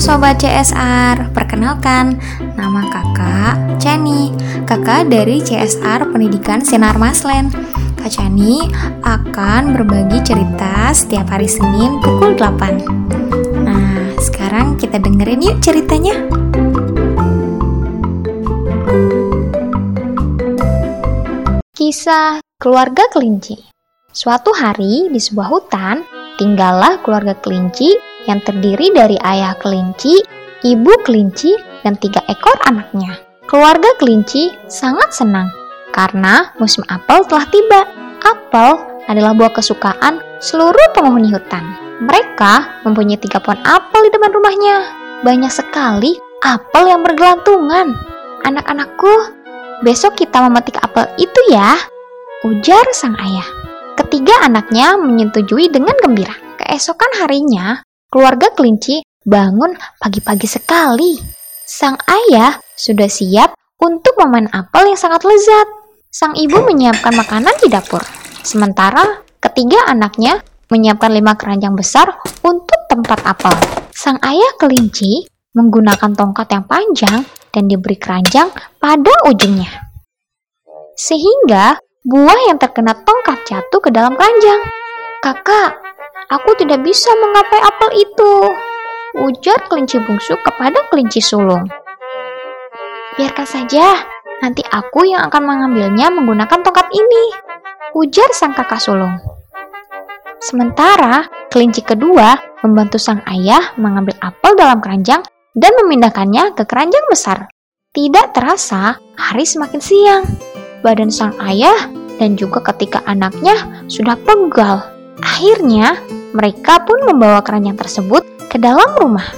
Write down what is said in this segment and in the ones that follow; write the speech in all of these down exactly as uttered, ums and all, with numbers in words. Sobat C S R, perkenalkan, nama kakak Ceni, kakak dari C S R Pendidikan Senarmaslen. Kak Ceni akan berbagi cerita setiap hari Senin pukul delapan. Nah, sekarang kita dengerin yuk ceritanya. Kisah Keluarga Kelinci. Suatu hari di sebuah hutan, tinggallah keluarga kelinci yang terdiri dari ayah kelinci, ibu kelinci, dan tiga ekor anaknya. Keluarga kelinci sangat senang karena musim apel telah tiba. Apel adalah buah kesukaan seluruh penghuni hutan. Mereka mempunyai tiga pohon apel di depan rumahnya. Banyak sekali apel yang bergelantungan. "Anak-anakku, besok kita memetik apel itu ya," ujar sang ayah. Ketiga anaknya menyetujui dengan gembira. Keesokan harinya, keluarga kelinci bangun pagi-pagi sekali. Sang ayah sudah siap untuk memanen apel yang sangat lezat. Sang ibu menyiapkan makanan di dapur. Sementara ketiga anaknya menyiapkan lima keranjang besar untuk tempat apel. Sang ayah kelinci menggunakan tongkat yang panjang dan diberi keranjang pada ujungnya, sehingga buah yang terkena tongkat jatuh ke dalam keranjang. "Kakak, aku tidak bisa menggapai apel itu," ujar kelinci bungsu kepada kelinci sulung. "Biarkan saja, nanti aku yang akan mengambilnya menggunakan tongkat ini," ujar sang kakak sulung. Sementara kelinci kedua membantu sang ayah mengambil apel dalam keranjang dan memindahkannya ke keranjang besar. Tidak terasa, hari semakin siang. Badan sang ayah dan juga ketika anaknya sudah pegal. Akhirnya, mereka pun membawa keranjang tersebut ke dalam rumah.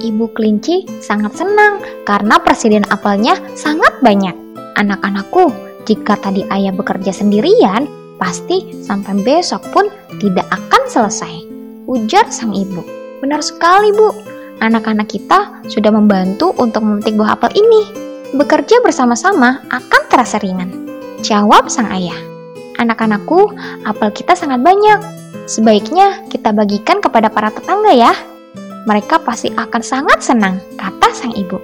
Ibu kelinci sangat senang karena persediaan apelnya sangat banyak. "Anak-anakku, jika tadi ayah bekerja sendirian, pasti sampai besok pun tidak akan selesai," ujar sang ibu. "Benar sekali, Bu. Anak-anak kita sudah membantu untuk memetik buah apel ini. Bekerja bersama-sama akan terasa ringan," jawab sang ayah. "Anak-anakku, apel kita sangat banyak. Sebaiknya kita bagikan kepada para tetangga ya. Mereka pasti akan sangat senang," kata sang ibu.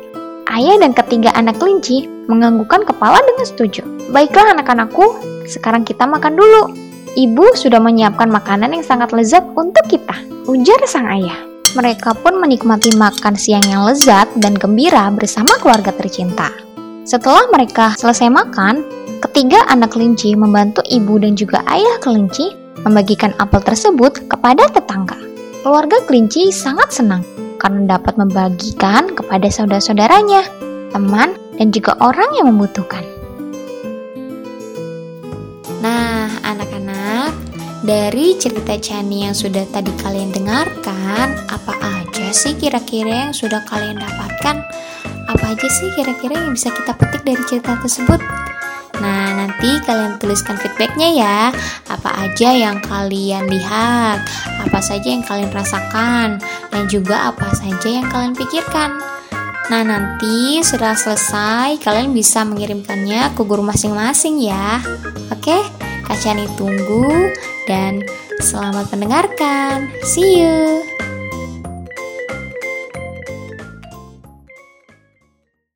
Ayah dan ketiga anak kelinci menganggukkan kepala dengan setuju. "Baiklah anak-anakku, sekarang kita makan dulu. Ibu sudah menyiapkan makanan yang sangat lezat untuk kita," ujar sang ayah. Mereka pun menikmati makan siang yang lezat dan gembira bersama keluarga tercinta. Setelah mereka selesai makan, ketiga anak kelinci membantu ibu dan juga ayah kelinci membagikan apel tersebut kepada tetangga. Keluarga kelinci sangat senang karena dapat membagikan kepada saudara-saudaranya, teman, dan juga orang yang membutuhkan. Nah, anak-anak, dari cerita Ceni yang sudah tadi kalian dengarkan, apa aja sih kira-kira yang sudah kalian dapatkan? Apa aja sih kira-kira yang bisa kita petik dari cerita tersebut? Nah, nanti kalian tuliskan feedbacknya ya. Apa aja yang kalian lihat, apa saja yang kalian rasakan, dan juga apa saja yang kalian pikirkan. Nah, nanti setelah selesai, kalian bisa mengirimkannya ke guru masing-masing ya. Oke, Kak Ceni tunggu, dan selamat mendengarkan. See you!